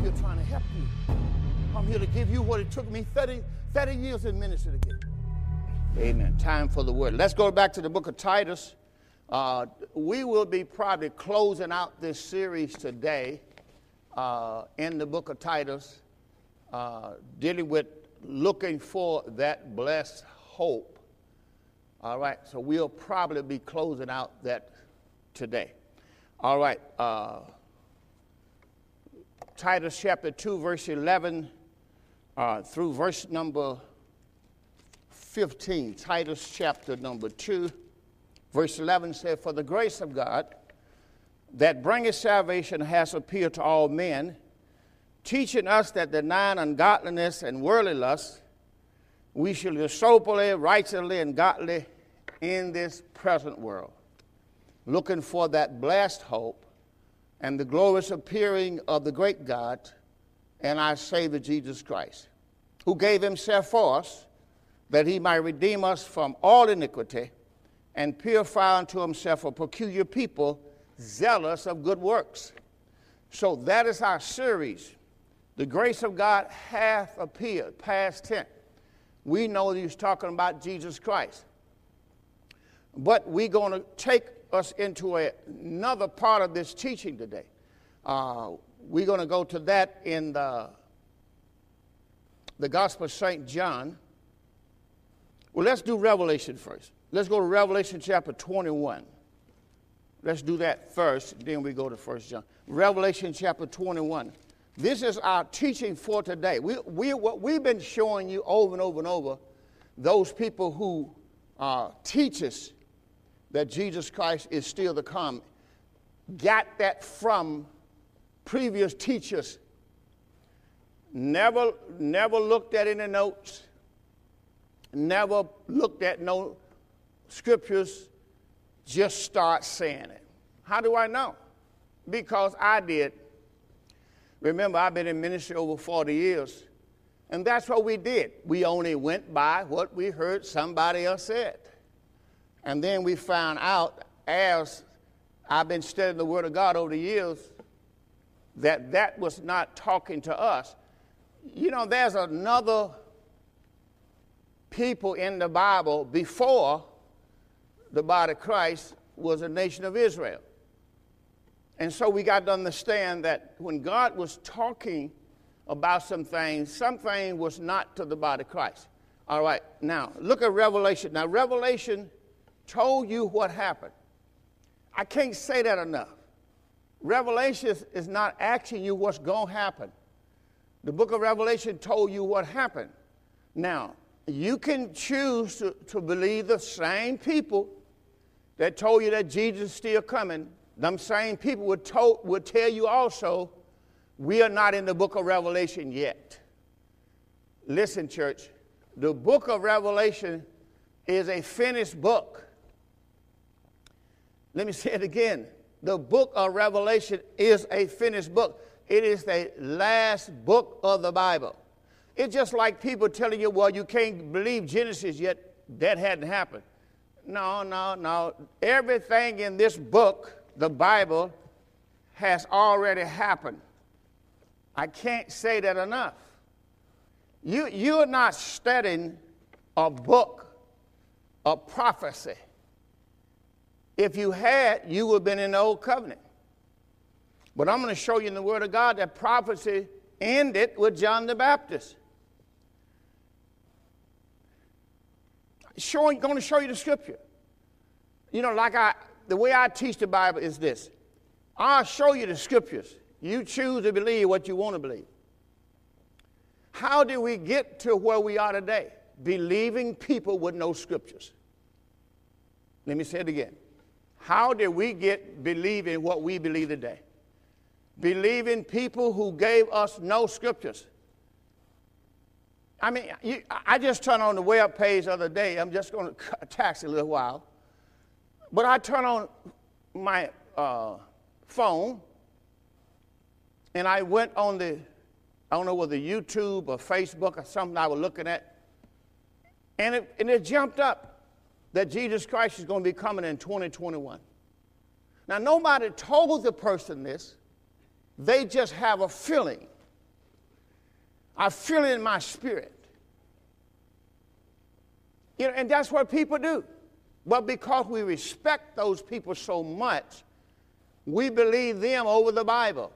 here trying to help you. I'm here to give you what it took me 30 years in ministry to get. Amen. Time for the word. Let's go back to the book of Titus. We will be probably closing out this series today in the book of Titus, dealing with looking for that blessed hope. All right, so we'll probably be closing out that today. All right, Titus chapter 2, verse 11 through verse number 15. Titus chapter number 2, verse 11 said, "For the grace of God that bringeth salvation has appeared to all men, teaching us that denying ungodliness and worldly lust, we shall live soberly, righteously, and godly in this present world, looking for that blessed hope and the glorious appearing of the great God and our Savior Jesus Christ, who gave himself for us, that he might redeem us from all iniquity and purify unto himself a peculiar people, zealous of good works." So that is our series. The grace of God hath appeared, past tense. We know he's talking about Jesus Christ. But we're going to take us into another part of this teaching today. We're going to go to that in the Gospel of St. John. Well, let's do Revelation first. Let's go to Revelation chapter 21. Let's do that first, then we go to 1 John. Revelation chapter 21. This is our teaching for today. We've been showing you over and over and over those people who teach us that Jesus Christ is still to come. Got that from previous teachers. Never looked at any notes. Never looked at no scriptures. Just start saying it. How do I know? Because I did. Remember, I've been in ministry over 40 years, and that's what we did. We only went by what we heard somebody else said. And then we found out, as I've been studying the Word of God over the years, that that was not talking to us. You know, there's another people in the Bible before the body of Christ was the nation of Israel. And so we got to understand that when God was talking about some things was not to the body of Christ. All right, now, look at Revelation. Now, Revelation told you what happened. I can't say that enough. Revelation is not asking you what's going to happen. The book of Revelation told you what happened. Now, you can choose to believe the same people that told you that Jesus is still coming. Them same people would tell you also, we are not in the book of Revelation yet. Listen, church, the book of Revelation is a finished book. Let me say it again. The book of Revelation is a finished book. It is the last book of the Bible. It's just like people telling you, well, you can't believe Genesis yet. That hadn't happened. No. Everything in this book, the Bible, has already happened. I can't say that enough. You're not studying a book of prophecy. If you had, you would have been in the Old Covenant. But I'm going to show you in the Word of God that prophecy ended with John the Baptist. I'm going to show you the scripture. You know, the way I teach the Bible is this. I'll show you the scriptures. You choose to believe what you want to believe. How do we get to where we are today? Believing people with no scriptures. Let me say it again. How did we get believing what we believe today? Believing people who gave us no scriptures. I mean, I just turned on the web page the other day. I'm just going to tax a little while. But I turn on my phone, and I went on I don't know whether YouTube or Facebook or something I was looking at, and it jumped up that Jesus Christ is going to be coming in 2021. Now, nobody told the person this. They just have a feeling. I feel it in my spirit. You know, and that's what people do. But because we respect those people so much, we believe them over the Bible.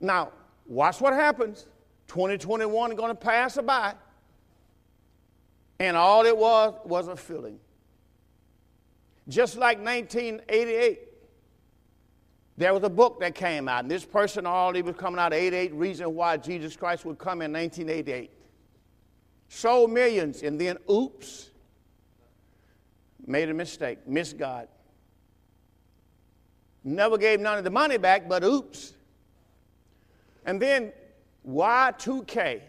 Now, watch what happens. 2021 is going to pass by. And all it was a feeling. Just like 1988, there was a book that came out. And this person, he was coming out of 88, Reason Why Jesus Christ Would Come in 1988. Sold millions, and then, oops, made a mistake, missed God. Never gave none of the money back, but oops. And then Y2K.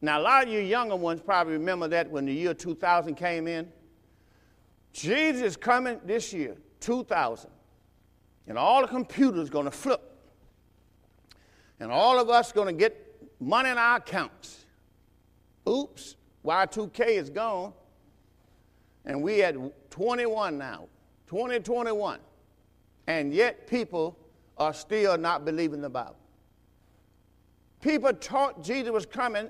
Now, a lot of you younger ones probably remember that when the year 2000 came in. Jesus coming this year, 2000. And all the computers going to flip. And all of us going to get money in our accounts. Oops, Y2K is gone. And we at 21 now, 2021. And yet people are still not believing the Bible. People taught Jesus was coming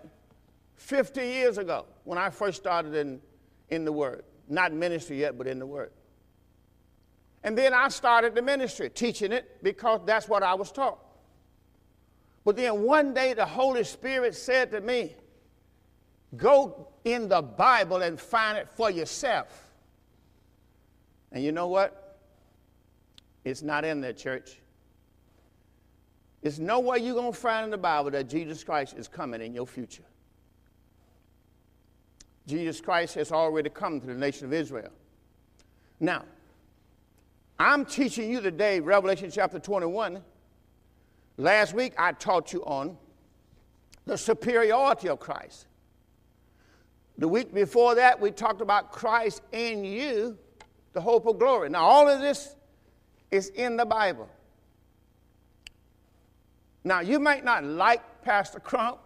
50 years ago when I first started in the Word. Not ministry yet, but in the Word. And then I started the ministry, teaching it, because that's what I was taught. But then one day the Holy Spirit said to me, go in the Bible and find it for yourself. And you know what? It's not in there, church. There's no way you're going to find in the Bible that Jesus Christ is coming in your future. Jesus Christ has already come to the nation of Israel. Now, I'm teaching you today Revelation chapter 21. Last week I taught you on the superiority of Christ. The week before that we talked about Christ in you, the hope of glory. Now, all of this is in the Bible. Now, you might not like Pastor Crump,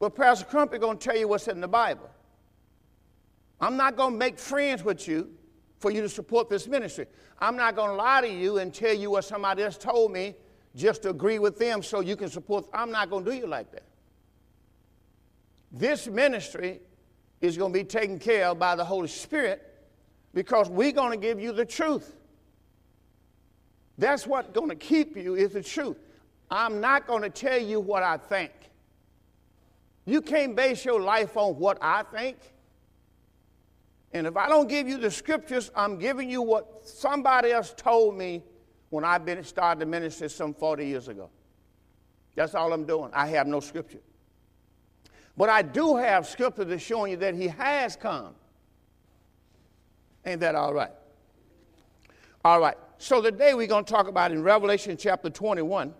but Pastor Crump is going to tell you what's in the Bible. I'm not going to make friends with you for you to support this ministry. I'm not going to lie to you and tell you what somebody else told me just to agree with them so you can support. I'm not going to do you like that. This ministry is going to be taken care of by the Holy Spirit because we're going to give you the truth. That's what's going to keep you is the truth. I'm not going to tell you what I think. You can't base your life on what I think. And if I don't give you the scriptures, I'm giving you what somebody else told me when I started the ministry some 40 years ago. That's all I'm doing. I have no scripture. But I do have scripture that's showing you that he has come. Ain't that all right? All right. So today we're going to talk about in Revelation chapter 21,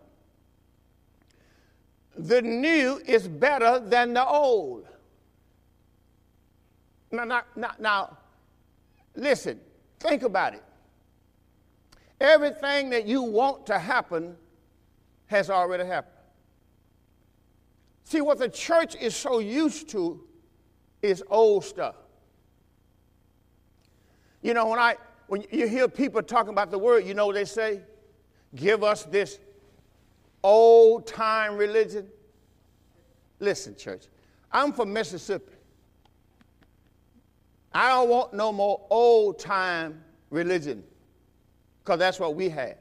the new is better than the old. Now, listen, think about it. Everything that you want to happen has already happened. See, what the church is so used to is old stuff. You know, when you hear people talking about the word, you know what they say? Give us this old-time religion. Listen, church, I'm from Mississippi. I don't want no more old-time religion because that's what we had.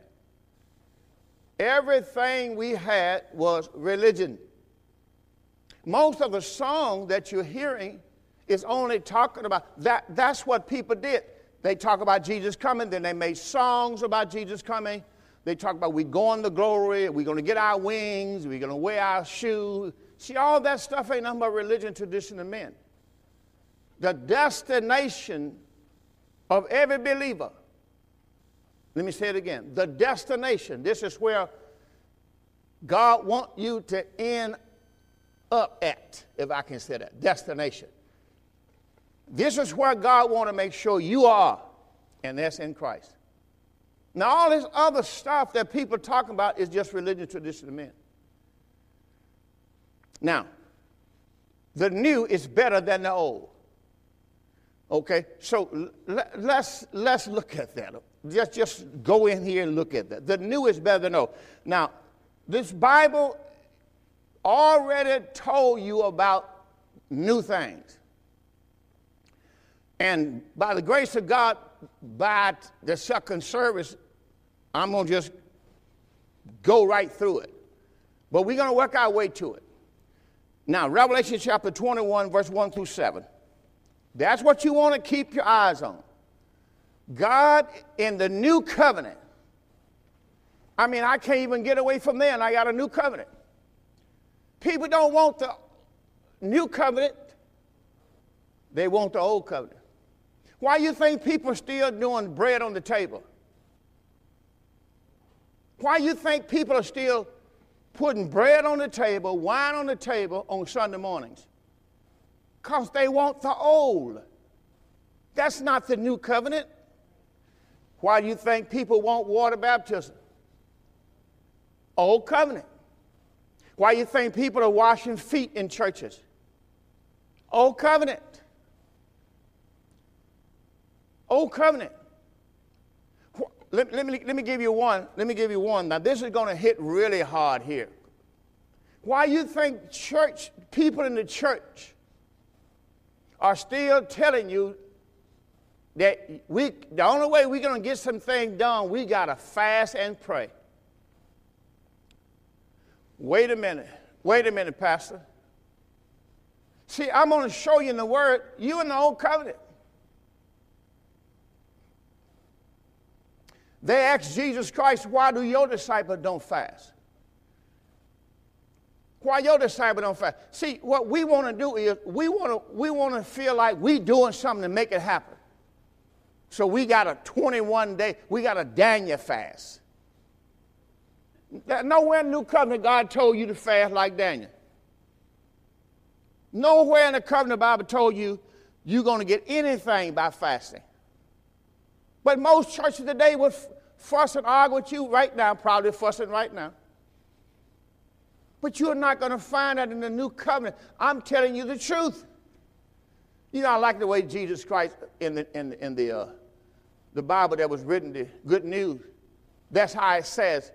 Everything we had was religion. Most of the song that you're hearing is only talking about that. That's what people did. They talk about Jesus coming, then they made songs about Jesus coming. They talk about we're going to glory, we're going to get our wings, we're going to wear our shoes. See, all that stuff ain't nothing but religion, tradition, and men. The destination of every believer. Let me say it again. The destination. This is where God wants you to end up at, if I can say that. Destination. This is where God wants to make sure you are, and that's in Christ. Now, all this other stuff that people are talking about is just religion, tradition, and men. Now, the new is better than the old. Okay, so let's look at that. Just go in here and look at that. The new is better than old. Now, this Bible already told you about new things. And by the grace of God, by the second service, I'm going to just go right through it. But we're going to work our way to it. Now, Revelation chapter 21, verse 1 through 7. That's what you want to keep your eyes on. God in the new covenant. I mean, I can't even get away from there, and I got a new covenant. People don't want the new covenant. They want the old covenant. Why do you think people are still doing bread on the table? Why do you think people are still putting bread on the table, wine on the table on Sunday mornings? Because they want the old. That's not the new covenant. Why do you think people want water baptism? Old covenant. Why do you think people are washing feet in churches? Old covenant. Old covenant. Let me give you one. Let me give you one. Now, this is going to hit really hard here. Why you think church, people in the church are still telling you that the only way we're going to get something done, we got to fast and pray. Wait a minute. Wait a minute, Pastor. See, I'm going to show you in the Word, you in the Old Covenant. They asked Jesus Christ, why do your disciples don't fast? Why your disciples don't fast? See, what we want to do is we want to feel like we're doing something to make it happen. So we got a 21-day, we got a Daniel fast. Nowhere in the New Covenant God told you to fast like Daniel. Nowhere in the Covenant Bible told you you're going to get anything by fasting. But most churches today would fuss and argue with you right now, probably fussing right now. But you're not going to find that in the new covenant. I'm telling you the truth. You know, I like the way Jesus Christ in the Bible that was written, the good news. That's how it says,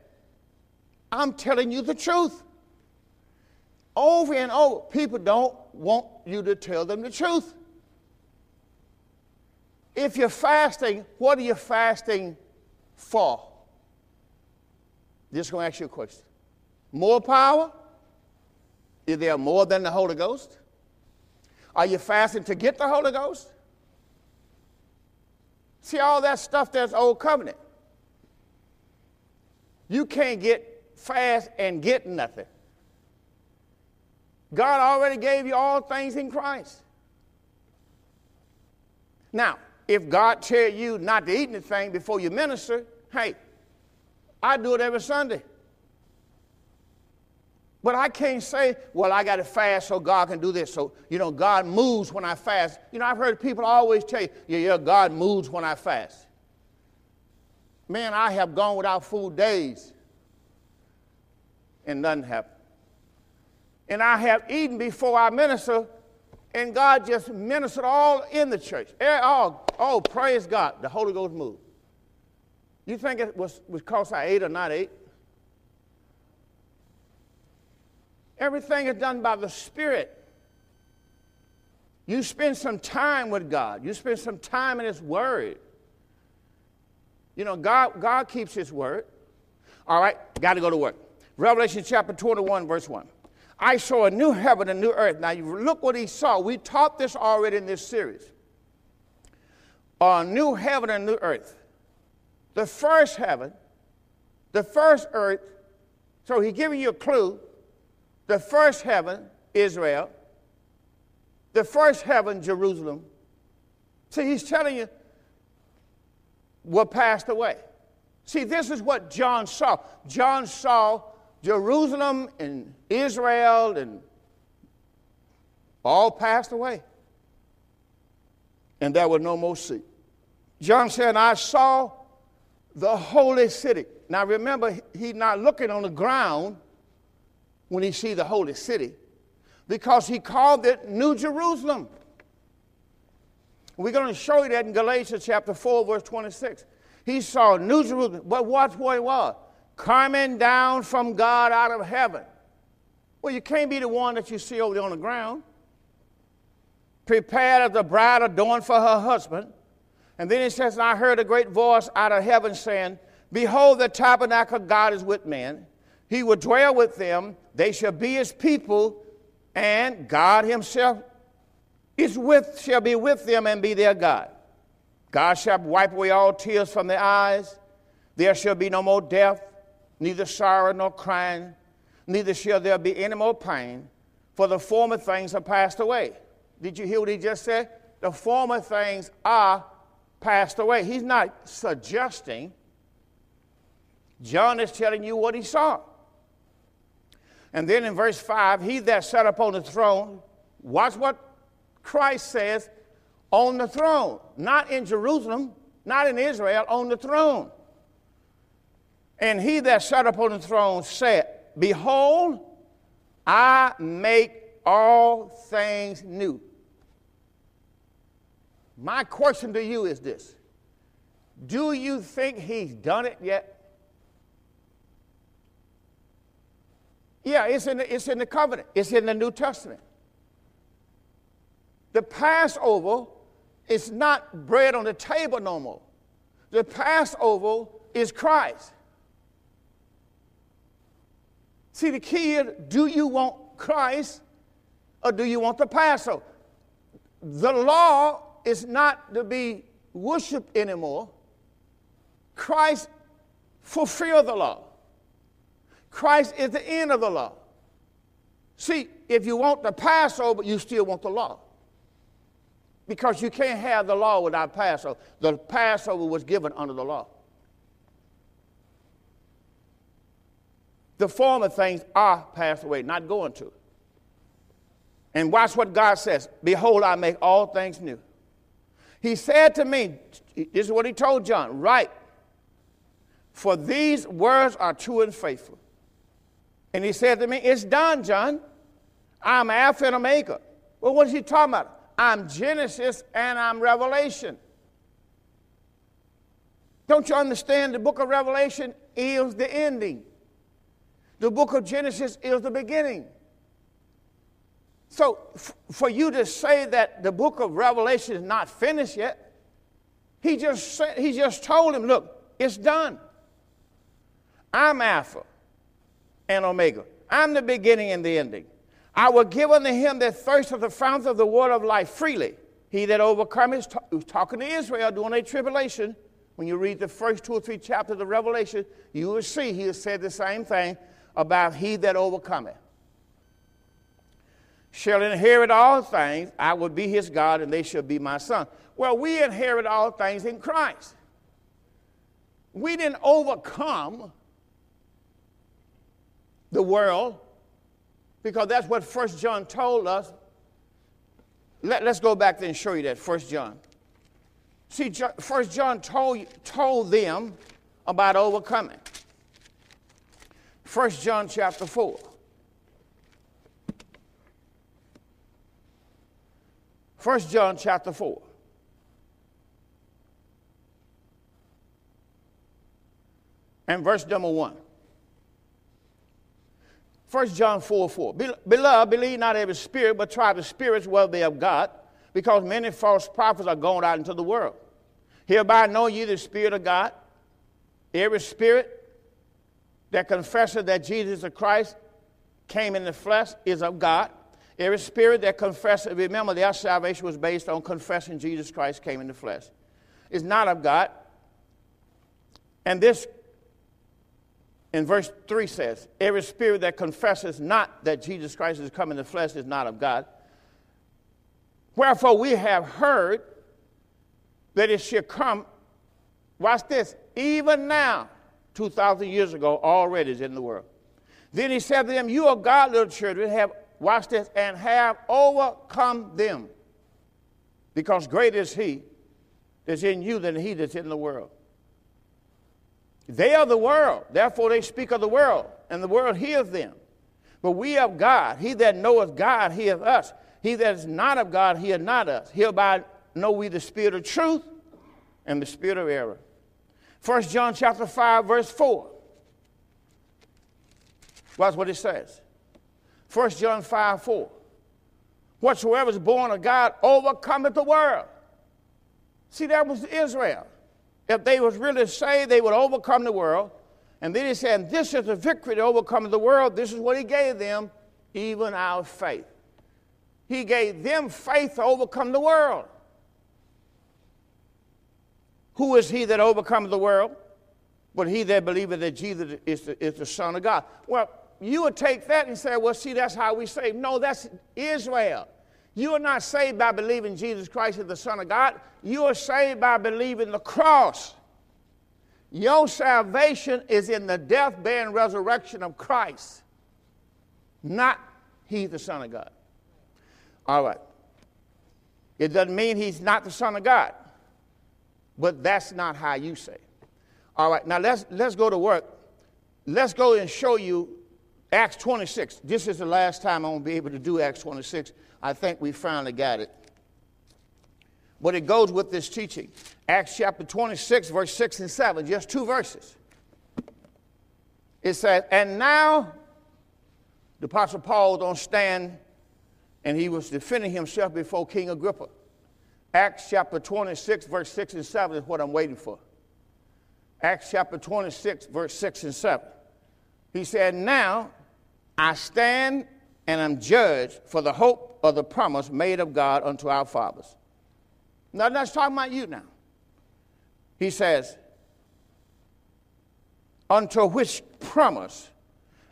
I'm telling you the truth. Over and over, people don't want you to tell them the truth. If you're fasting, what are you fasting for? Just going to ask you a question. More power? Is there more than the Holy Ghost? Are you fasting to get the Holy Ghost? See, all that stuff that's old covenant. You can't get fast and get nothing. God already gave you all things in Christ. Now, if God tell you not to eat anything before you minister, hey, I do it every Sunday. But I can't say, well, I got to fast so God can do this. So, you know, God moves when I fast. You know, I've heard people always tell you, yeah, God moves when I fast. Man, I have gone without food days and nothing happened. And I have eaten before I minister, and God just ministered all in the church. Oh, praise God. The Holy Ghost moved. You think it was because I ate or not ate? Everything is done by the Spirit. You spend some time with God. You spend some time in His Word. You know, God keeps His Word. All right, got to go to work. Revelation chapter 21, verse 1. I saw a new heaven and new earth. Now, you look what he saw. We taught this already in this series. A new heaven and new earth. The first heaven, the first earth. So he's giving you a clue. The first heaven, Israel. The first heaven, Jerusalem. See, he's telling you, were passed away. See, this is what John saw. John saw Jerusalem and Israel and all passed away. And there was no more sea. John said, I saw the holy city. Now remember, he's not looking on the ground when he sees the holy city because he called it New Jerusalem. We're going to show you that in Galatians chapter 4, verse 26. He saw New Jerusalem, but watch what it was. Coming down from God out of heaven. Well, you can't be the one that you see over there on the ground, prepared as the bride adorned for her husband. And then it says, and I heard a great voice out of heaven saying, Behold, the tabernacle of God is with men. He will dwell with them. They shall be his people, and God himself shall be with them and be their God. God shall wipe away all tears from their eyes. There shall be no more death, neither sorrow nor crying, neither shall there be any more pain, for the former things are passed away. Did you hear what he just said? The former things are passed away. He's not suggesting. John is telling you what he saw. And then in verse 5, he that sat upon the throne, watch what Christ says, on the throne, not in Jerusalem, not in Israel, on the throne. And he that sat upon the throne said, Behold, I make all things new. My question to you is this. Do you think he's done it yet? Yeah, it's in the covenant. It's in the New Testament. The Passover is not bread on the table no more. The Passover is Christ. See, the key is, do you want Christ or do you want the Passover? The law is not to be worshiped anymore. Christ fulfilled the law. Christ is the end of the law. See, if you want the Passover, you still want the law. Because you can't have the law without Passover. The Passover was given under the law. The former things are passed away, not going to. And watch what God says. Behold, I make all things new. He said to me, this is what he told John, write, for these words are true and faithful. And he said to me, it's done, John. I'm Alpha and Omega. Well, what is he talking about? I'm Genesis and I'm Revelation. Don't you understand the book of Revelation is the ending? The book of Genesis is the beginning. So for you to say that the book of Revelation is not finished yet, he just told him, look, it's done. I'm Alpha and Omega. I'm the beginning and the ending. I will give unto him that thirst of the fountain of the water of life freely. He that overcometh, who's talking to Israel during their tribulation, when you read the first 2 or 3 chapters of Revelation, you will see he has said the same thing about he that overcometh. Shall inherit all things, I will be his God, and they shall be my son. Well, we inherit all things in Christ. We didn't overcome the world, because that's what 1 John told us. Let's go back there and show you that, 1 John. See, 1 John told them about overcoming. 1 John chapter 4. 1 John chapter 4. And verse number 1. 1 John 4:4. Beloved, believe not every spirit, but try the spirits whether they are of God, because many false prophets are gone out into the world. Hereby know ye the Spirit of God. Every spirit that confesseth that Jesus Christ came in the flesh is of God. Every spirit that confesseth, remember their salvation was based on confessing Jesus Christ came in the flesh, is not of God. And this, in verse 3 says, every spirit that confesses not that Jesus Christ is come in the flesh is not of God. Wherefore we have heard that it should come, watch this, even now, 2,000 years ago, already is in the world. Then he said to them, you are God, little children, have, watch this, and have overcome them, because greater is he that's in you than he that's in the world. They are the world, therefore they speak of the world, and the world hears them. But we of God, he that knoweth God heareth us. He that is not of God, hear not us. Hereby know we the spirit of truth and the spirit of error. 1 John chapter 5, verse 4. Watch what it says. 1 John 5:4. Whatsoever is born of God overcometh the world. See, that was Israel. If they was really saved, they would overcome the world. And then he said, this is the victory to overcome the world. This is what he gave them, even our faith. He gave them faith to overcome the world. Who is he that overcomes the world? But he that believeth that Jesus is the Son of God. Well, you would take that and say, well, see, that's how we save. No, that's Israel. You are not saved by believing Jesus Christ is the Son of God. You are saved by believing the cross. Your salvation is in the death, burial, and resurrection of Christ, not he's the Son of God. All right. It doesn't mean he's not the Son of God, but that's not how you say it. All right, now let's go to work. Let's go and show you Acts 26. This is the last time I'm going to be able to do Acts 26. I think we finally got it. But it goes with this teaching. Acts chapter 26, verse 6 and 7, just two verses. It says, and now the Apostle Paul was on stand, and he was defending himself before King Agrippa. Acts chapter 26, verse 6 and 7 is what I'm waiting for. Acts chapter 26, verse 6 and 7. He said, now I stand and am judged for the hope of the promise made of God unto our fathers. Now, that's talking about you now. He says, unto which promise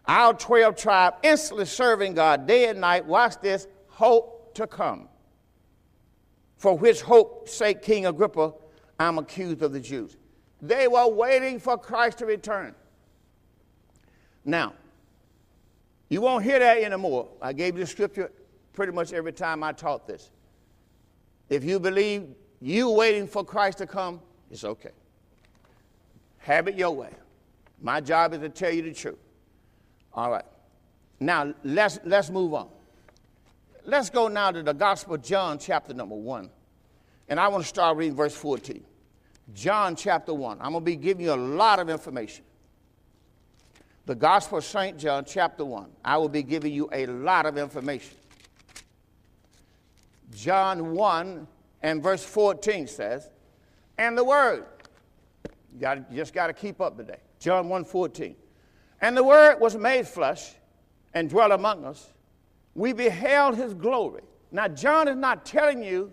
our 12 tribe instantly serving God day and night, watch this, hope to come. For which hope sake, King Agrippa, I'm accused of the Jews. They were waiting for Christ to return. Now, you won't hear that anymore. I gave you the scripture pretty much every time I taught this. If you believe you're waiting for Christ to come, it's okay. Have it your way. My job is to tell you the truth. All right. Now, let's move on. Let's go now to the Gospel of John, chapter number 1. And I want to start reading verse 14. John chapter 1. I'm going to be giving you a lot of information. The Gospel of St. John chapter 1. I will be giving you a lot of information. John 1 and verse 14 says, and the Word. You just got to keep up today. John 1:14. And the Word was made flesh and dwelt among us. We beheld his glory. Now, John is not telling you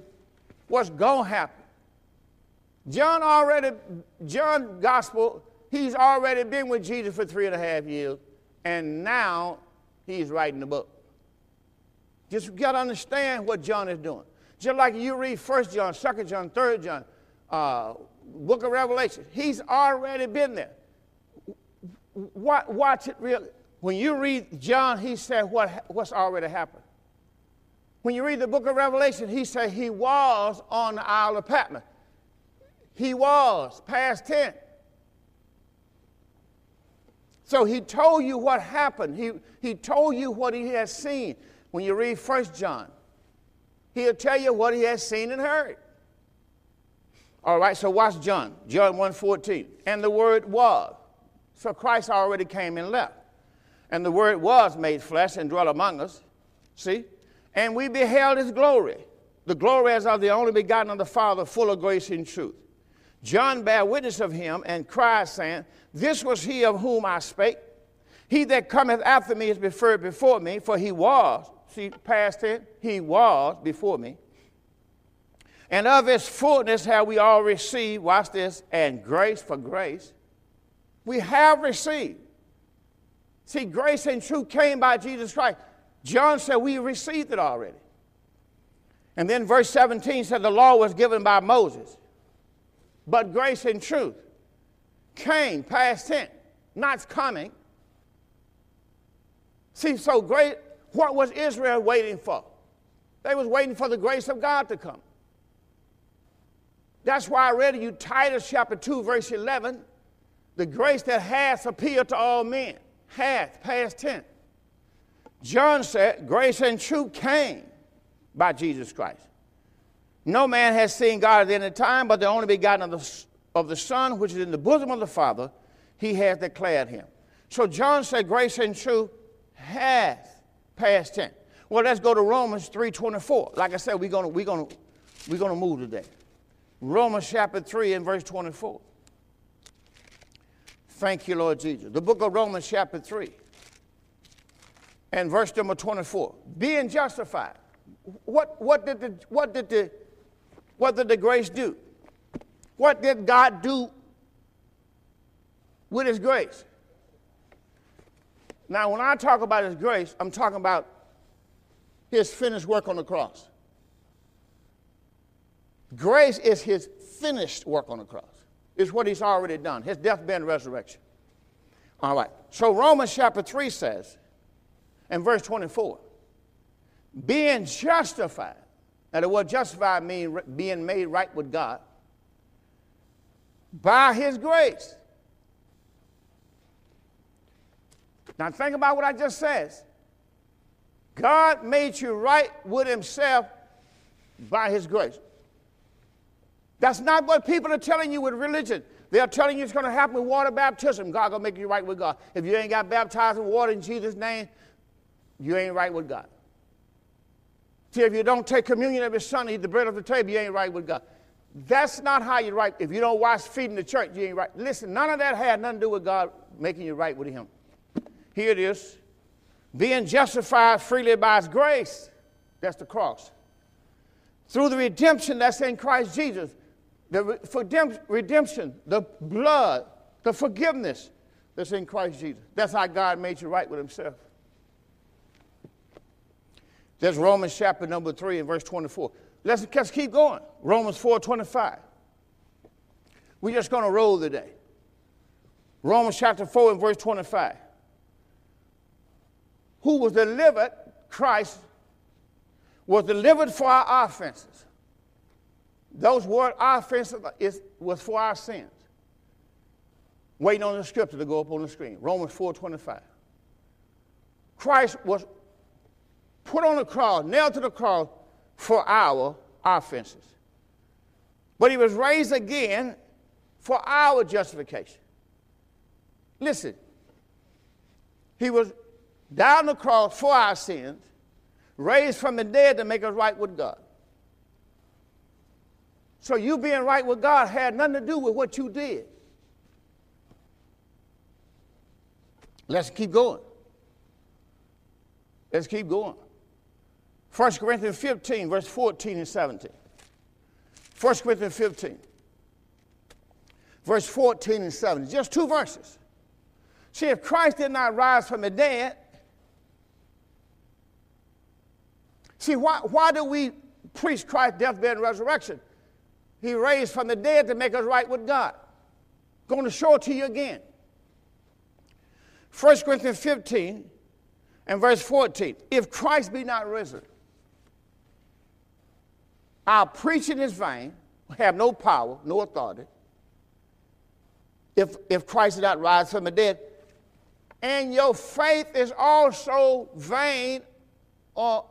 what's going to happen. John Gospel, he's already been with Jesus for 3.5 years, and now he's writing the book. Just got to understand what John is doing. Just like you read 1 John, 2 John, 3 John, book of Revelation. He's already been there. Watch it really. When you read John, he said what's already happened. When you read the book of Revelation, he said he was on the Isle of Patmos. He was, past tense. So he told you what happened. He told you what he has seen. When you read 1 John, he'll tell you what he has seen and heard. All right, so watch John. John 1:14. And the Word was. So Christ already came and left. And the Word was made flesh and dwelt among us. See? And we beheld his glory. The glory as of the only begotten of the Father, full of grace and truth. John bare witness of him and cried, saying, this was he of whom I spake. He that cometh after me is preferred before me, for he was, see, past tense, he was before me. And of his fullness have we all received, watch this, and grace for grace. We have received. See, grace and truth came by Jesus Christ. John said we received it already. And then verse 17 said the law was given by Moses. But grace and truth came, past tense, not coming. See, so great, what was Israel waiting for? They was waiting for the grace of God to come. That's why I read to you Titus chapter 2, verse 11. The grace that hath appeared to all men. Hath, past tense. John said grace and truth came by Jesus Christ. No man has seen God at any time, but the only begotten of the Son, which is in the bosom of the Father, he has declared him. So John said grace and truth hath past tense. Well, let's go to Romans 3:24. Like I said, we're gonna move today. Romans chapter 3 and verse 24. Thank you, Lord Jesus. The book of Romans chapter 3 and verse number 24. Being justified. What did the grace do? What did God do with his grace? Now, when I talk about his grace, I'm talking about his finished work on the cross. Grace is his finished work on the cross. It's what he's already done, his death, burial, and resurrection. All right. So Romans chapter 3 says, in verse 24, being justified. Now, the word justified means being made right with God by his grace. Now, think about what I just said. God made you right with himself by his grace. That's not what people are telling you with religion. They are telling you it's going to happen with water baptism. God going to make you right with God. If you ain't got baptized in water in Jesus' name, you ain't right with God. See, if you don't take communion every Sunday, eat the bread of the table, you ain't right with God. That's not how you're right. If you don't wash feet in the church, you ain't right. Listen, none of that had nothing to do with God making you right with him. Here it is. Being justified freely by his grace. That's the cross. Through the redemption that's in Christ Jesus. The redemption, the blood, the forgiveness that's in Christ Jesus. That's how God made you right with himself. That's Romans chapter number 3 and verse 24. Let's just keep going. Romans 4:25. We're just going to roll today. Romans chapter 4 and verse 25. Who was delivered, Christ, was delivered for our offenses. Those word offenses was for our sins. Waiting on the scripture to go up on the screen. Romans 4:25. Christ was put on the cross, nailed to the cross for our offenses. But he was raised again for our justification. Listen, he was died on the cross for our sins, raised from the dead to make us right with God. So you being right with God had nothing to do with what you did. Let's keep going. Let's keep going. 1 Corinthians 15, verse 14 and 17. 1 Corinthians 15, verse 14 and 17. Just two verses. See, if Christ did not rise from the dead, see, why do we preach Christ's death, burial, and resurrection? He raised from the dead to make us right with God. Going to show it to you again. 1 Corinthians 15 and verse 14. If Christ be not risen, our preaching is vain, have no power, no authority. If Christ did not rise from the dead, and your faith is also vain or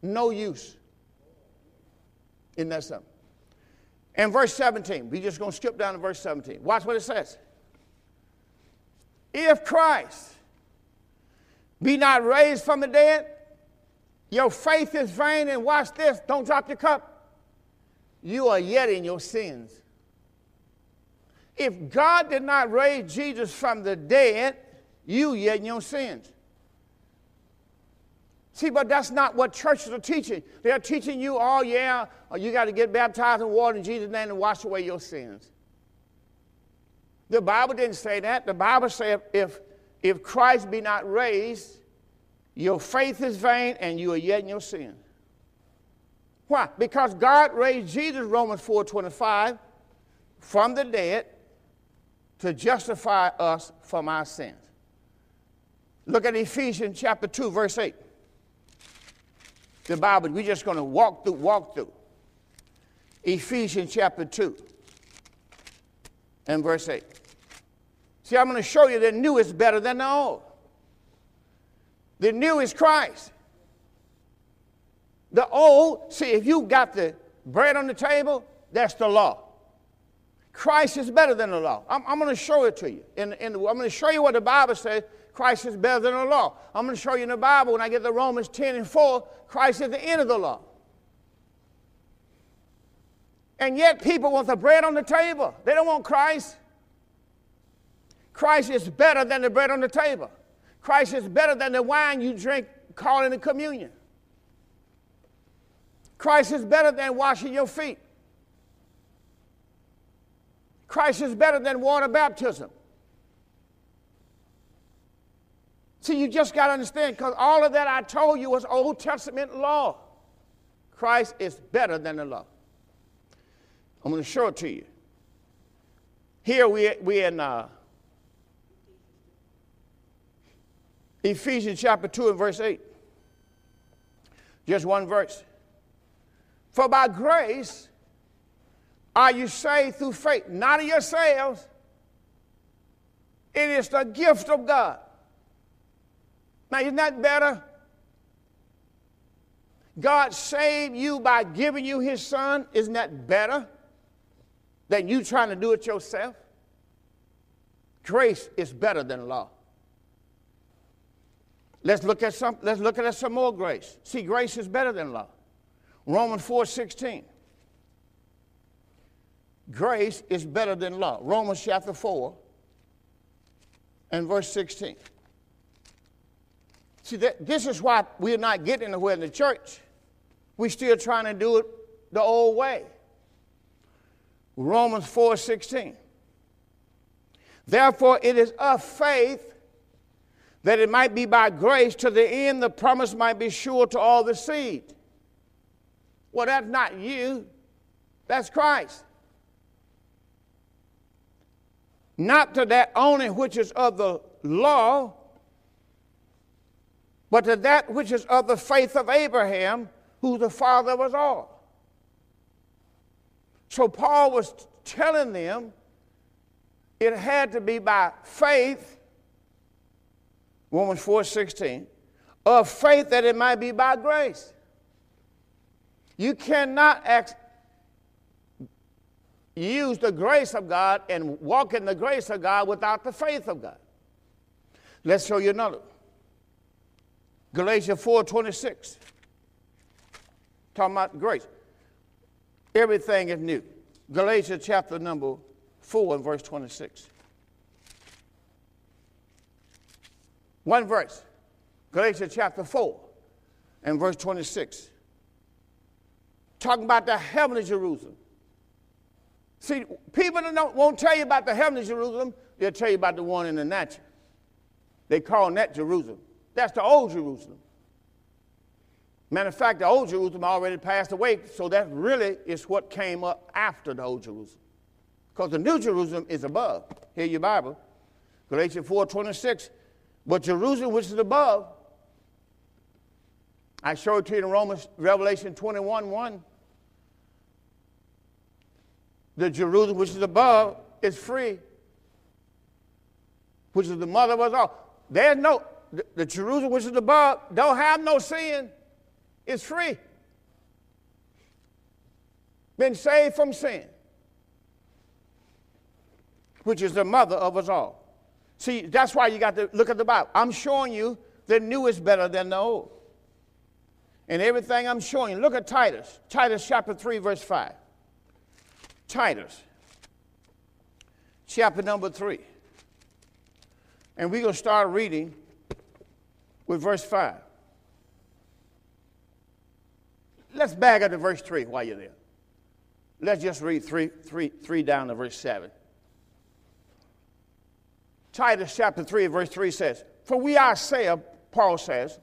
no use. Isn't that something? And verse 17. We're just going to skip down to verse 17. Watch what it says. If Christ be not raised from the dead, your faith is vain, and watch this. Don't drop your cup. You are yet in your sins. If God did not raise Jesus from the dead, you yet in your sins. See, but that's not what churches are teaching. They're teaching you, oh, yeah, you got to get baptized in water in Jesus' name and wash away your sins. The Bible didn't say that. The Bible said if Christ be not raised, your faith is vain and you are yet in your sin. Why? Because God raised Jesus, Romans 4:25, from the dead to justify us from our sins. Look at Ephesians chapter 2, verse 8. The Bible, we're just going to walk through. Ephesians chapter 2 and verse 8. See, I'm going to show you the new is better than the old. The new is Christ. The old, see, if you got the bread on the table, that's the law. Christ is better than the law. I'm going to show it to you. I'm going to show you what the Bible says. Christ is better than the law. I'm going to show you in the Bible when I get to Romans 10:4, Christ is the end of the law. And yet people want the bread on the table. They don't want Christ. Christ is better than the bread on the table. Christ is better than the wine you drink calling the communion. Christ is better than washing your feet. Christ is better than water baptism. See, you just got to understand, because all of that I told you was Old Testament law. Christ is better than the law. I'm going to show it to you. Here we're in Ephesians chapter 2 and verse 8. Just one verse. For by grace are you saved through faith, not of yourselves. It is the gift of God. Now, isn't that better? God saved you by giving you his son. Isn't that better than you trying to do it yourself? Grace is better than law. Let's look at some more grace. See, grace is better than law. Romans 4:16. Grace is better than law. Romans chapter 4 and verse 16. See, this is why we're not getting anywhere in the church. We're still trying to do it the old way. Romans 4:16. Therefore, it is of faith that it might be by grace to the end the promise might be sure to all the seed. Well, that's not you. That's Christ. Not to that only which is of the law, but to that which is of the faith of Abraham, who's the father of us all. So Paul was telling them it had to be by faith, Romans 4:16, of faith that it might be by grace. You cannot use the grace of God and walk in the grace of God without the faith of God. Let's show you another. Galatians 4:26. Talking about grace. Everything is new. Galatians chapter number 4 and verse 26. One verse. Galatians chapter 4 and verse 26. Talking about the heavenly Jerusalem. See, people won't tell you about the heavenly Jerusalem. They'll tell you about the one in the natural. They call that Jerusalem. That's the old Jerusalem. Matter of fact, the old Jerusalem already passed away, so that really is what came up after the old Jerusalem. Because the new Jerusalem is above. Hear your Bible. Galatians 4:26. But Jerusalem which is above, I showed it to you in Romans, Revelation 21:1. The Jerusalem which is above is free, which is the mother of us all. There's no, the Jerusalem which is above don't have no sin. It's free. Been saved from sin, which is the mother of us all. See, that's why you got to look at the Bible. I'm showing you the new is better than the old. And everything I'm showing you, look at Titus. Titus chapter 3, verse 5. Titus chapter number 3. And we're going to start reading with verse 5. Let's back up to verse 3 while you're there. Let's just read 3 down to verse 7. Titus chapter 3, verse 3 says, For we ourselves, Paul says,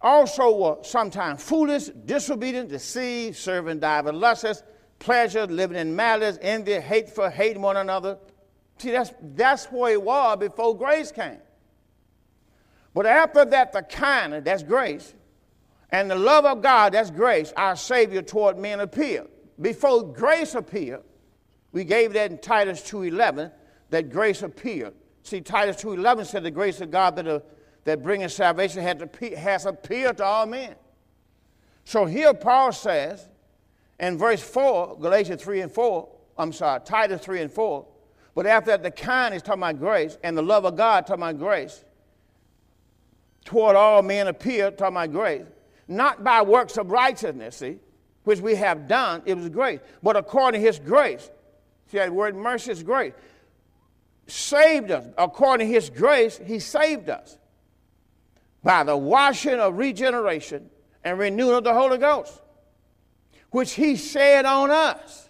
also were sometimes foolish, disobedient, deceived, serving divers lusts, pleasures, living in malice, envy, hateful, hating one another. See, that's where it was before grace came. But after that, the kindness, that's grace, and the love of God, that's grace, our Savior toward men appeared. Before grace appeared, we gave that in Titus 2:11, that grace appeared. See, Titus 2:11 said the grace of God that bringeth salvation has appeared to all men. So here Paul says, in verse 4, Titus 3 and 4, but after that the kindness, talking about grace, and the love of God, talking about grace, toward all men appear, talking about grace, not by works of righteousness, see, which we have done, it was grace, but according to his grace. See that word mercy is grace. Saved us. According to his grace, he saved us by the washing of regeneration and renewal of the Holy Ghost, which he shed on us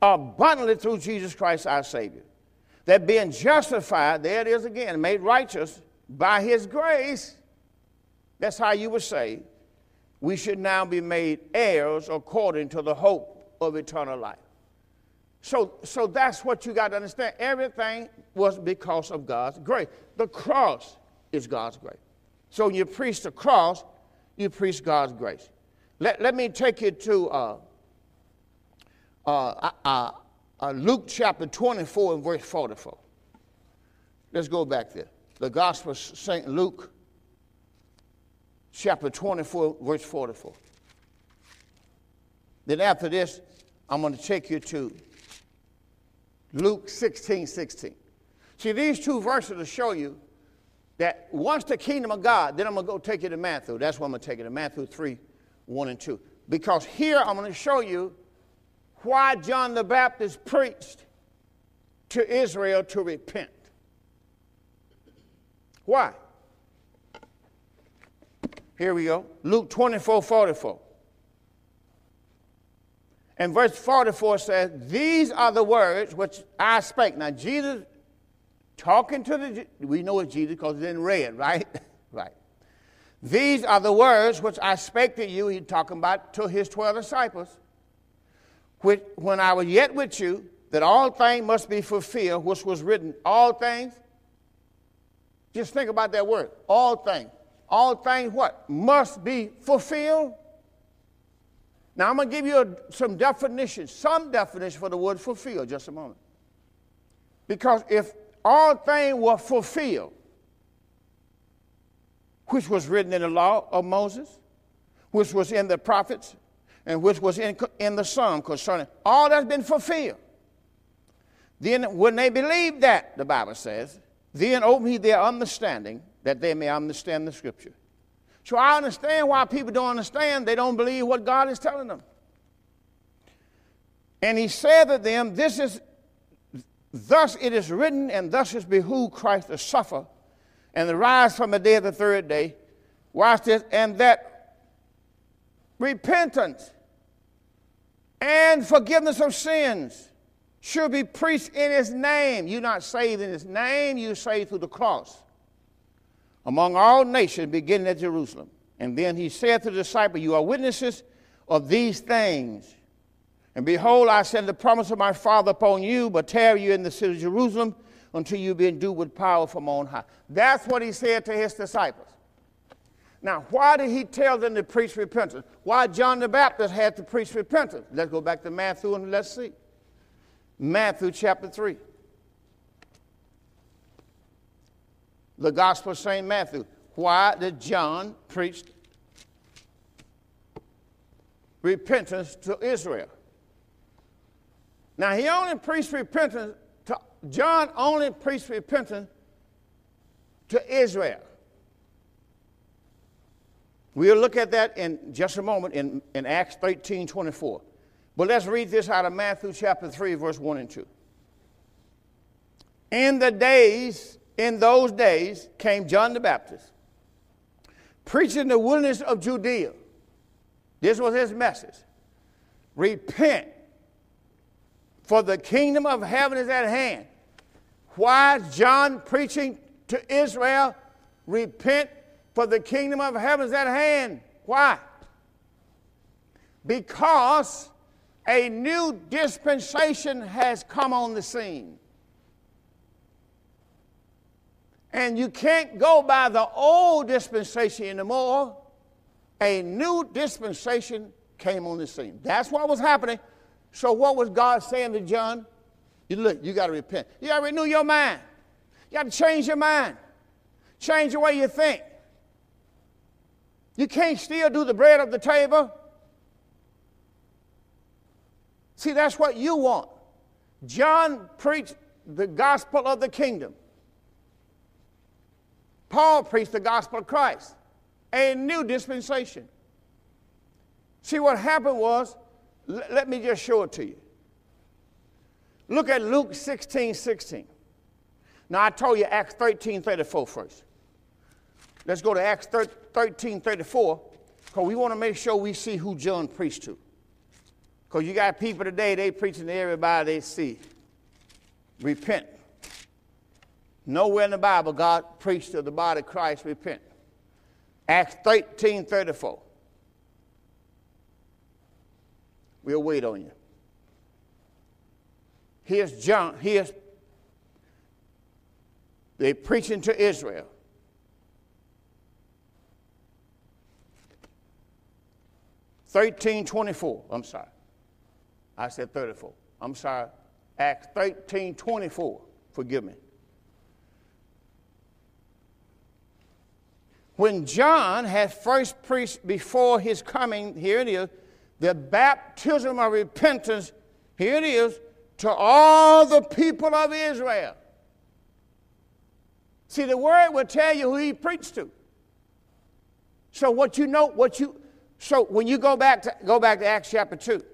abundantly through Jesus Christ our Savior, that being justified, there it is again, made righteous by his grace. That's how you were saved. We should now be made heirs according to the hope of eternal life. So that's what you got to understand. Everything was because of God's grace. The cross is God's grace. So when you preach the cross, you preach God's grace. Let me take you to Luke chapter 24 and verse 44. Let's go back there. The Gospel of St. Luke chapter 24, verse 44. Then after this, I'm going to take you to Luke 16:16. See, these two verses will show you that once the kingdom of God, then I'm going to go take you to Matthew. That's why I'm going to take you to Matthew 3:1-2. Because here I'm going to show you why John the Baptist preached to Israel to repent. Why? Here we go. Luke 24:44. And verse 44 says, these are the words which I spake. Now, Jesus, talking to the, we know it's Jesus because it's in red, right? Right. These are the words which I spake to you, he's talking about to his 12 disciples, which, when I was yet with you, that all things must be fulfilled, which was written, all things. Just think about that word, all things. All things what? Must be fulfilled. Now, I'm going to give you some definition for the word fulfill, just a moment. Because if all things were fulfilled, which was written in the law of Moses, which was in the prophets, and which was in the Psalm concerning, all that's been fulfilled. Then when they believe that, the Bible says, then open he their understanding that they may understand the Scripture. So I understand why people don't understand. They don't believe what God is telling them. And he said to them, thus it is written, and thus it behooved Christ to suffer and to rise from the dead the third day. Watch this. And that repentance and forgiveness of sins should be preached in his name. You're not saved in his name. You're saved through the cross. Among all nations, beginning at Jerusalem. And then he said to the disciple, you are witnesses of these things. And behold, I send the promise of my Father upon you, but tarry you in the city of Jerusalem until you be endued with power from on high. That's what he said to his disciples. Now, why did he tell them to preach repentance? Why John the Baptist had to preach repentance? Let's go back to Matthew and let's see. Matthew chapter 3. The Gospel of St. Matthew. Why did John preach repentance to Israel? Now, John only preached repentance to Israel. We'll look at that in just a moment in Acts 13:24. But let's read this out of Matthew chapter 3, verse 1-2. In those days came John the Baptist, preaching the wilderness of Judea. This was his message. Repent, for the kingdom of heaven is at hand. Why is John preaching to Israel? Repent, for the kingdom of heaven is at hand. Why? Because a new dispensation has come on the scene. And you can't go by the old dispensation anymore. A new dispensation came on the scene. That's what was happening. So what was God saying to John? You got to repent. You got to renew your mind. You got to change your mind. Change the way you think. You can't still do the bread of the table. See, that's what you want. John preached the gospel of the kingdom. Paul preached the gospel of Christ, a new dispensation. See, what happened was, let me just show it to you. Look at Luke 16:16. Now, I told you Acts 13:34 first. Let's go to Acts 13:34, because we want to make sure we see who John preached to. Because you got people today, they preaching to everybody they see. Repent. Nowhere in the Bible God preached to the body of Christ, repent. Acts 13:34. We'll wait on you. Here's John. Here's they preaching to Israel. Acts 13:24. Forgive me. When John had first preached before his coming, here it is, the baptism of repentance, here it is, to all the people of Israel. See, the word will tell you who he preached to. So what you know, so when you go back to Acts chapter 2.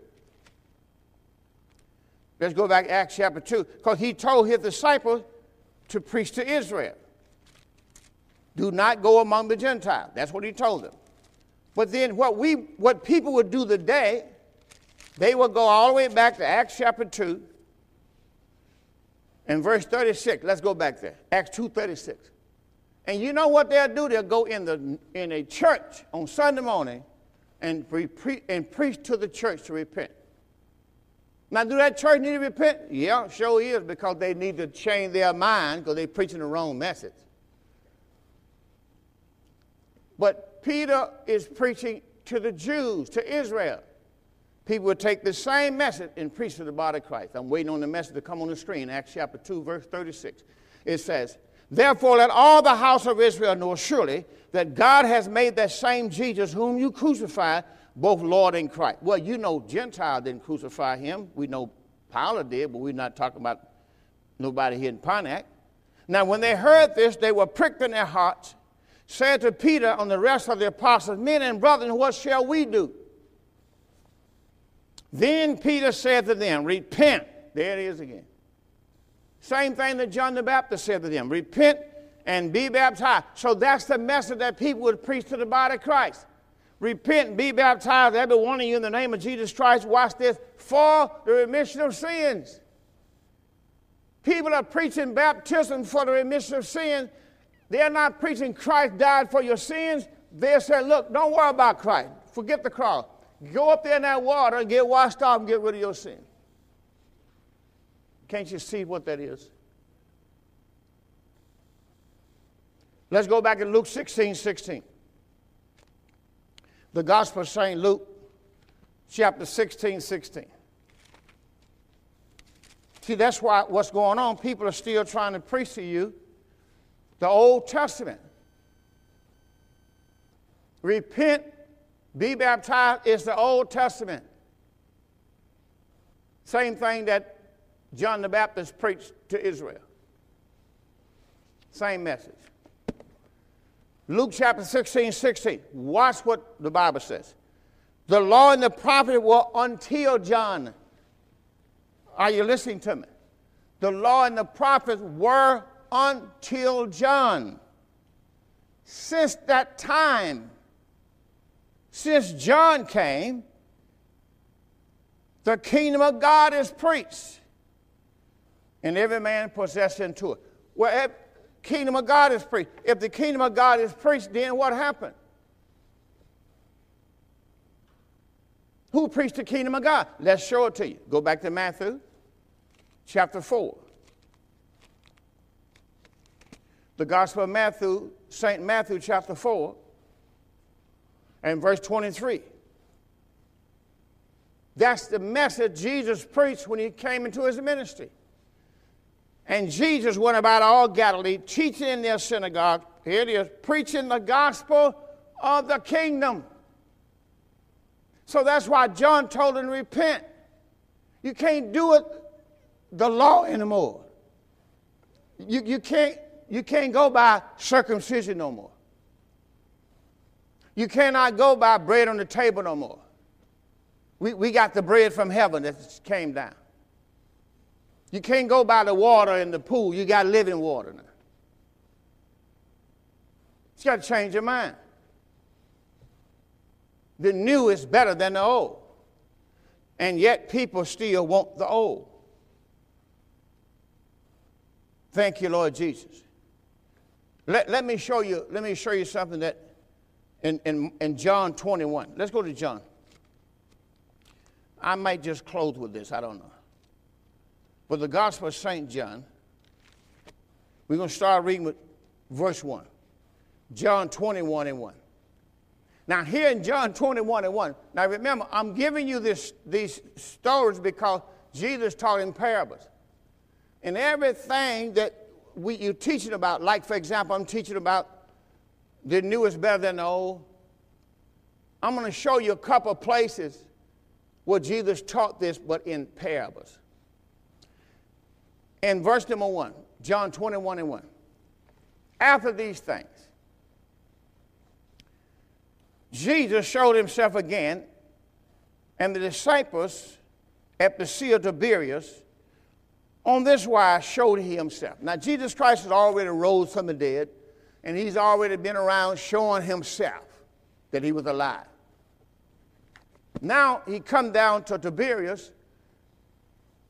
Let's go back to Acts chapter 2. Because he told his disciples to preach to Israel. Do not go among the Gentiles. That's what he told them. But then what people would do today, they would go all the way back to Acts chapter 2 and verse 36. Let's go back there. Acts 2:36. And you know what they'll do? They'll go in a church on Sunday morning and preach to the church to repent. Now, do that church need to repent? Yeah, sure is, because they need to change their mind because they're preaching the wrong message. But Peter is preaching to the Jews, to Israel. People would take the same message and preach to the body of Christ. I'm waiting on the message to come on the screen. Acts chapter 2, verse 36. It says, "Therefore let all the house of Israel know surely that God has made that same Jesus whom you crucified, both Lord and Christ." Well, you know Gentiles didn't crucify him. We know Pilate did, but we're not talking about nobody here in Pontiac. Now, when they heard this, they were pricked in their hearts, said to Peter and the rest of the apostles, "Men and brethren, what shall we do?" Then Peter said to them, "Repent." There it is again. Same thing that John the Baptist said to them, "Repent and be baptized." So that's the message that people would preach to the body of Christ. Repent and be baptized, every one of you, in the name of Jesus Christ, watch this, for the remission of sins. People are preaching baptism for the remission of sins. They're not preaching Christ died for your sins. They say, look, don't worry about Christ. Forget the cross. Go up there in that water and get washed off and get rid of your sin. Can't you see what that is? Let's go back to Luke 16:16. The Gospel of St. Luke, chapter 16:16. See, that's why what's going on. People are still trying to preach to you the Old Testament. Repent, be baptized is the Old Testament. Same thing that John the Baptist preached to Israel. Same message. Luke chapter 16:16. Watch what the Bible says. The law and the prophet were until John. Are you listening to me? The law and the prophets were until John. Since that time, since John came, the kingdom of God is preached, and every man possessed into it. Well, kingdom of God is preached. If the kingdom of God is preached, then what happened? Who preached the kingdom of God? Let's show it to you. Go back to Matthew chapter 4. The Gospel of Matthew, St. Matthew chapter 4 and verse 23. That's the message Jesus preached when he came into his ministry. And Jesus went about all Galilee, teaching in their synagogue, here it is, preaching the gospel of the kingdom. So that's why John told him to repent. You can't do it the law anymore. You can't you can't go by circumcision no more. You cannot go by bread on the table no more. We got the bread from heaven that came down. You can't go by the water in the pool. You got living water now. You got to change your mind. The new is better than the old. And yet people still want the old. Thank you, Lord Jesus. Let me show you something that in John 21. Let's go to John. I might just close with this. I don't know. But the Gospel of St. John, we're going to start reading with verse 1. John 21:1. Now, here in John 21:1, now remember, I'm giving you these stories because Jesus taught in parables. And everything that you're teaching about, like, for example, I'm teaching about the new is better than the old. I'm going to show you a couple of places where Jesus taught this, but in parables. In verse number 1, John 21:1. After these things, Jesus showed himself again, and the disciples at the Sea of Tiberias, on this wise showed he himself. Now, Jesus Christ has already rose from the dead, and he's already been around showing himself that he was alive. Now, he come down to Tiberias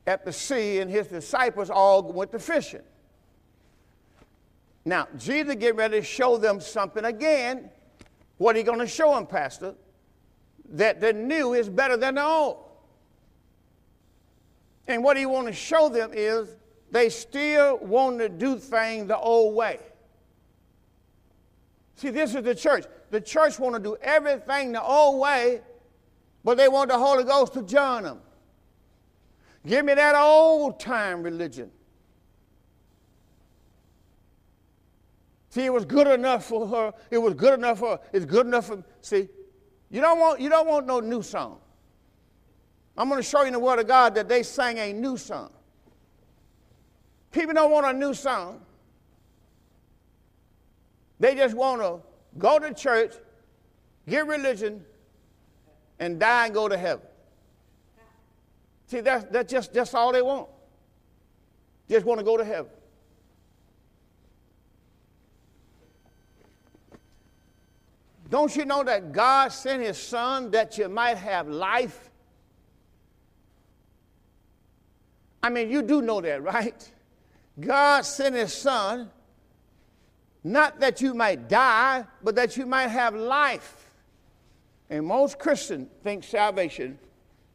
at the sea, and his disciples all went to fishing. Now, Jesus get ready to show them something again. What are you going to show them, Pastor? That the new is better than the old. And what he want to show them is they still want to do things the old way. See, this is the church. The church want to do everything the old way, but they want the Holy Ghost to join them. Give me that old-time religion. See, it was good enough for her. It was good enough for her. It's good enough for me. See, you don't want no new song. I'm going to show you in the Word of God that they sang a new song. People don't want a new song. They just want to go to church, get religion, and die and go to heaven. See, that's all they want. Just want to go to heaven. Don't you know that God sent his son that you might have life? I mean, you do know that, right? God sent his son not that you might die, but that you might have life. And most Christians think salvation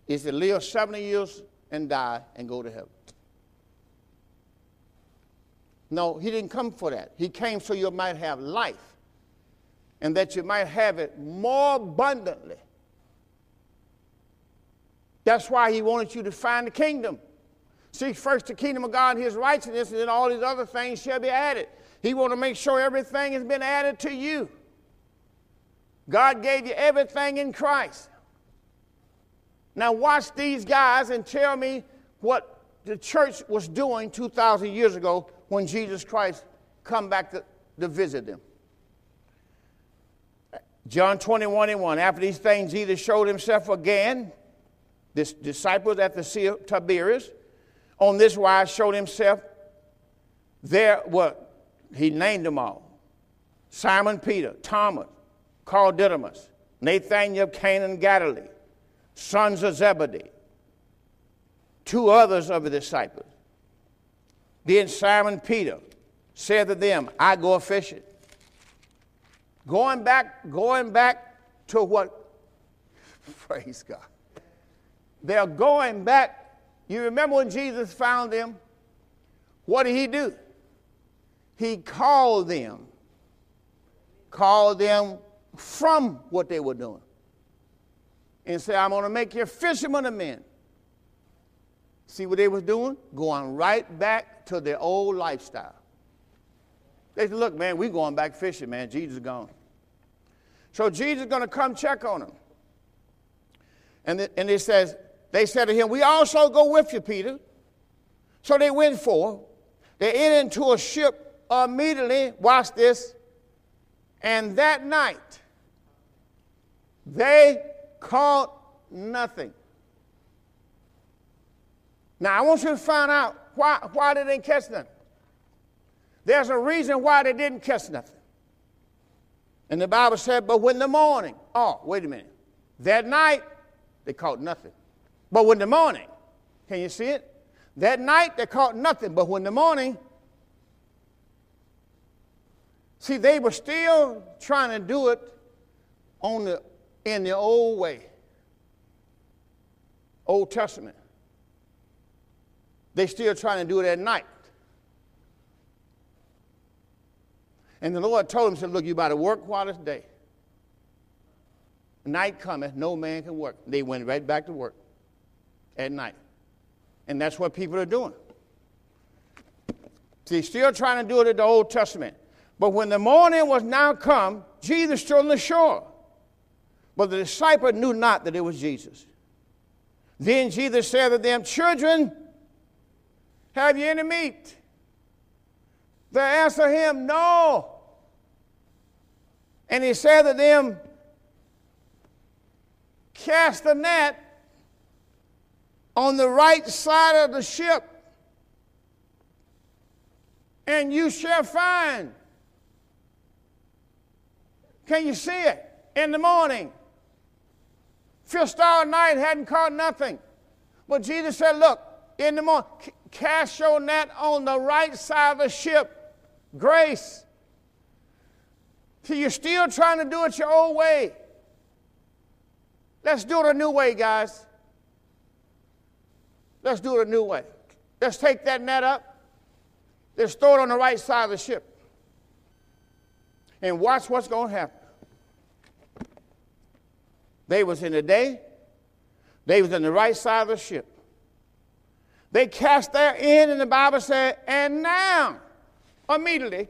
is to live 70 years and die and go to heaven. No, he didn't come for that. He came so you might have life, and that you might have it more abundantly. That's why he wanted you to find the kingdom. Seek first the kingdom of God and his righteousness, and then all these other things shall be added. He wants to make sure everything has been added to you. God gave you everything in Christ. Now watch these guys and tell me what the church was doing 2,000 years ago when Jesus Christ come back to visit them. John 21:1, after these things, Jesus showed himself again, the disciples at the Sea of Tiberias. On this wise showed himself there, he named them all. Simon Peter, Thomas, called Didymus, Nathanael of Canaan, Galilee, sons of Zebedee, two others of the disciples. Then Simon Peter said to them, I go a-fishing. Going back to what? Praise God. They're going back. You remember when Jesus found them? What did he do? He called them from what they were doing, and said, I'm going to make you fishermen of men. See what they was doing? Going right back to their old lifestyle. They said, look, man, we're going back fishing, man. Jesus is gone. So Jesus is going to come check on them. And they said to him, we also go with you, Peter. So they went forth. They entered into a ship immediately, watch this, and that night they caught nothing. Now, I want you to find out why they didn't catch nothing. There's a reason why they didn't catch nothing. And the Bible said, but when the morning, oh, wait a minute. That night, they caught nothing. But when the morning, can you see it? That night, they caught nothing. But when the morning, see, they were still trying to do it in the old way, Old Testament. They still trying to do it at night. And the Lord told him, said, look, you about to work while it's day. Night cometh, no man can work. They went right back to work at night. And that's what people are doing. See, still trying to do it at the Old Testament. But when the morning was now come, Jesus stood on the shore. But the disciple knew not that it was Jesus. Then Jesus said to them, children, have you any meat? They answered him, no. And he said to them, cast the net on the right side of the ship, and you shall find. Can you see it? In the morning, fished all night, hadn't caught nothing. But Jesus said, look, in the morning, cast your net on the right side of the ship. Grace. See, you're still trying to do it your old way. Let's do it a new way, guys. Let's do it a new way. Let's take that net up. Let's throw it on the right side of the ship. And watch what's going to happen. They was in the day. They was on the right side of the ship. They cast their end, and the Bible said, and now, immediately,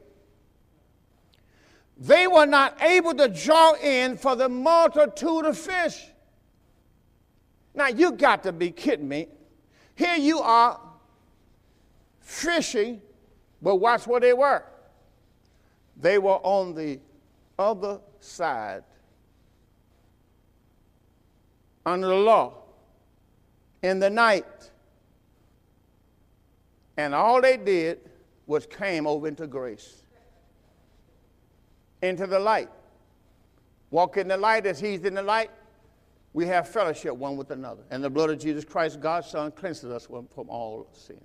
they were not able to draw in for the multitude of fish. Now, you got to be kidding me. Here you are fishing, but watch where they were. They were on the other side. Under the law, in the night. And all they did was came over into grace, into the light. Walk in the light as he's in the light. We have fellowship one with another. And the blood of Jesus Christ, God's Son, cleanses us from all sin.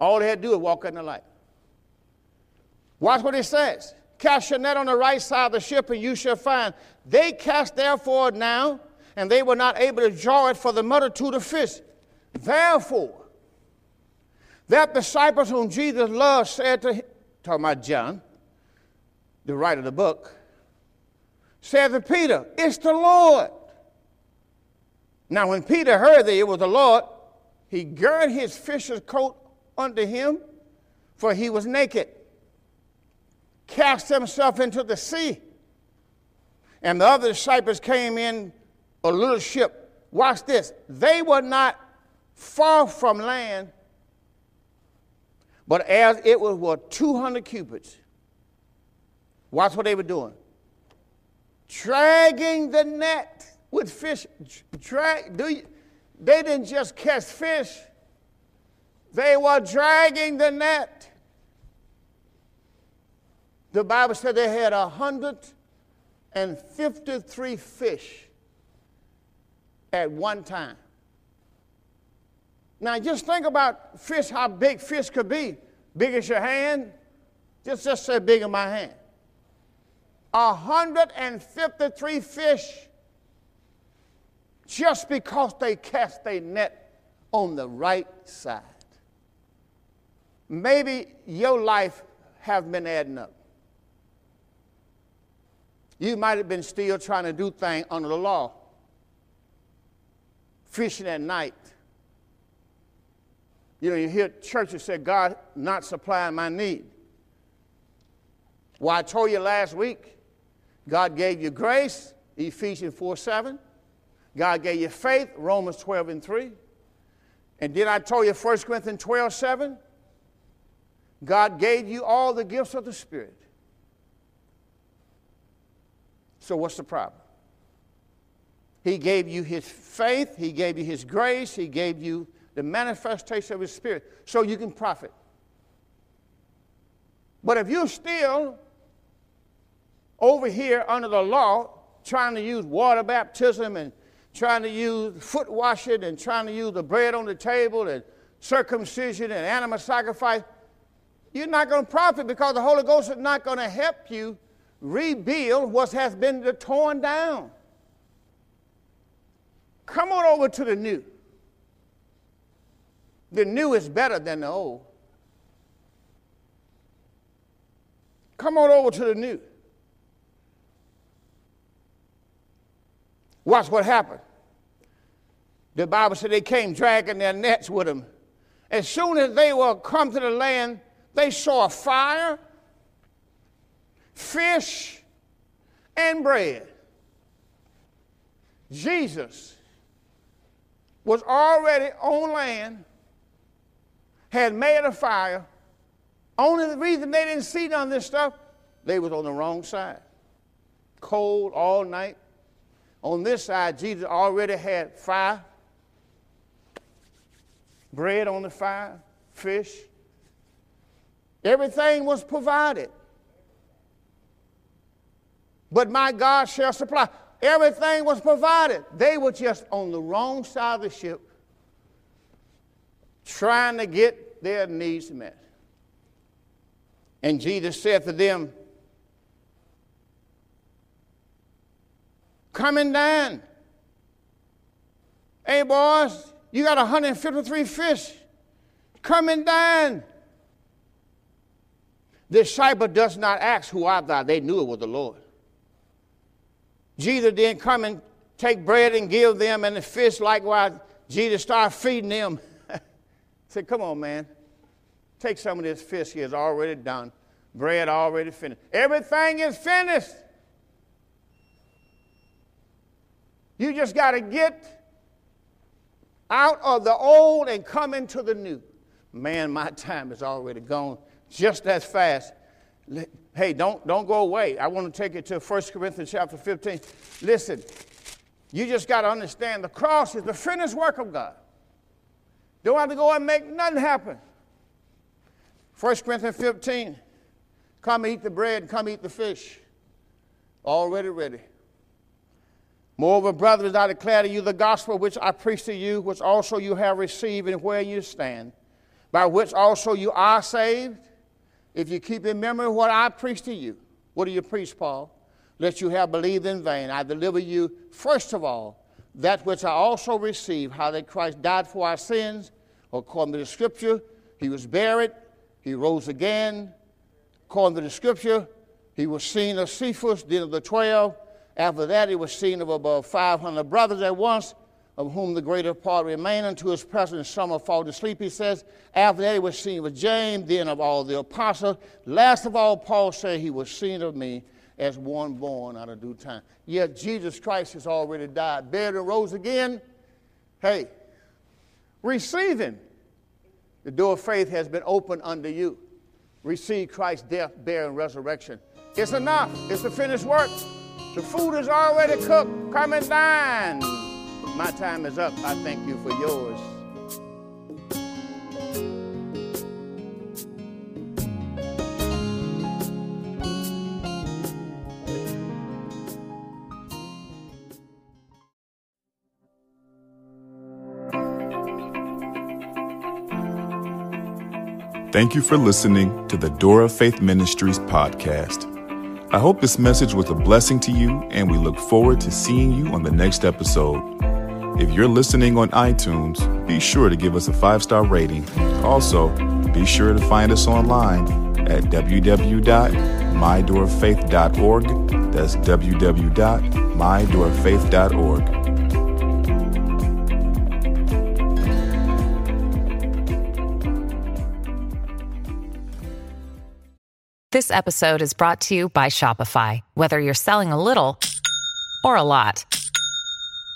All they had to do is walk in the light. Watch what it says. Cast your net on the right side of the ship, and you shall find. They cast therefore now, and they were not able to draw it for the multitude of fish. Therefore, that disciples whom Jesus loved said to him, talking about John, the writer of the book, said to Peter, it's the Lord. Now when Peter heard that it was the Lord, he girded his fisher's coat unto him, for he was naked, cast himself into the sea. And the other disciples came in a little ship. Watch this. They were not far from land, but as it was what, 200 cubits. Watch what they were doing. Dragging the net with fish. They didn't just catch fish. They were dragging the net. The Bible said they had 153 fish at one time. Now, just think about fish, how big fish could be. Big as your hand. Just say big as my hand. 153 fish just because they cast their net on the right side. Maybe your life has been adding up. You might have been still trying to do things under the law. Fishing at night. You know, you hear churches say, God not supplying my need. Well, I told you last week, God gave you grace, Ephesians 4:7. God gave you faith, Romans 12:3. And did I tell you 1 Corinthians 12:7? God gave you all the gifts of the Spirit. So what's the problem? He gave you His faith. He gave you His grace. He gave you the manifestation of His Spirit so you can profit. But if you're still over here under the law, trying to use water baptism and trying to use foot washing and trying to use the bread on the table and circumcision and animal sacrifice, you're not going to profit, because the Holy Ghost is not going to help you rebuild what has been torn down. Come on over to the new. The new is better than the old. Come on over to the new. Watch what happened. The Bible said they came dragging their nets with them. As soon as they were come to the land, they saw fire, fish, and bread. Jesus was already on land, had made a fire. Only the reason they didn't see none of this stuff, they was on the wrong side. Cold all night. On this side, Jesus already had fire, bread on the fire, fish. Everything was provided. But my God shall supply. Everything was provided. They were just on the wrong side of the ship, trying to get their needs met. And Jesus said to them, "Come and dine. Hey, boys, you got 153 fish. Come and dine." The disciple does not ask, "Who art thou?" They knew it was the Lord. Jesus then come and take bread and give them, and the fish likewise. Jesus started feeding them. Said, "Come on, man. Take some of this fish here. It's already done. Bread already finished. Everything is finished. You just got to get out of the old and come into the new." Man, my time is already gone just as fast. Hey, don't go away. I want to take you to 1 Corinthians chapter 15. Listen, you just got to understand the cross is the finished work of God. Don't have to go and make nothing happen. 1 Corinthians 15, come eat the bread, come eat the fish. Already ready. "Moreover, brothers, I declare to you the gospel which I preached to you, which also you have received and where you stand, by which also you are saved, if you keep in memory what I preached to you." What do you preach, Paul? "Lest you have believed in vain. I deliver you, first of all, that which I also received, how that Christ died for our sins, according to the Scripture. He was buried. He rose again, according to the Scripture. He was seen of Cephas, then of the 12. After that, he was seen of above 500 brothers at once, of whom the greater part remain unto his present. Some are fallen asleep," he says. "After that, he was seen with James, then of all the apostles. Last of all," Paul said, "he was seen of me as one born out of due time." Yet Jesus Christ has already died, buried, and rose again. Hey, receive him. The door of faith has been opened unto you. Receive Christ's death, burial, and resurrection. It's enough. It's the finished work. The food is already cooked. Come and dine. My time is up. I thank you for yours. Thank you for listening to the Door of Faith Ministries podcast. I hope this message was a blessing to you, and we look forward to seeing you on the next episode. If you're listening on iTunes, be sure to give us a 5-star rating. Also, be sure to find us online at www.mydooroffaith.org. That's www.mydooroffaith.org. This episode is brought to you by Shopify. Whether you're selling a little or a lot,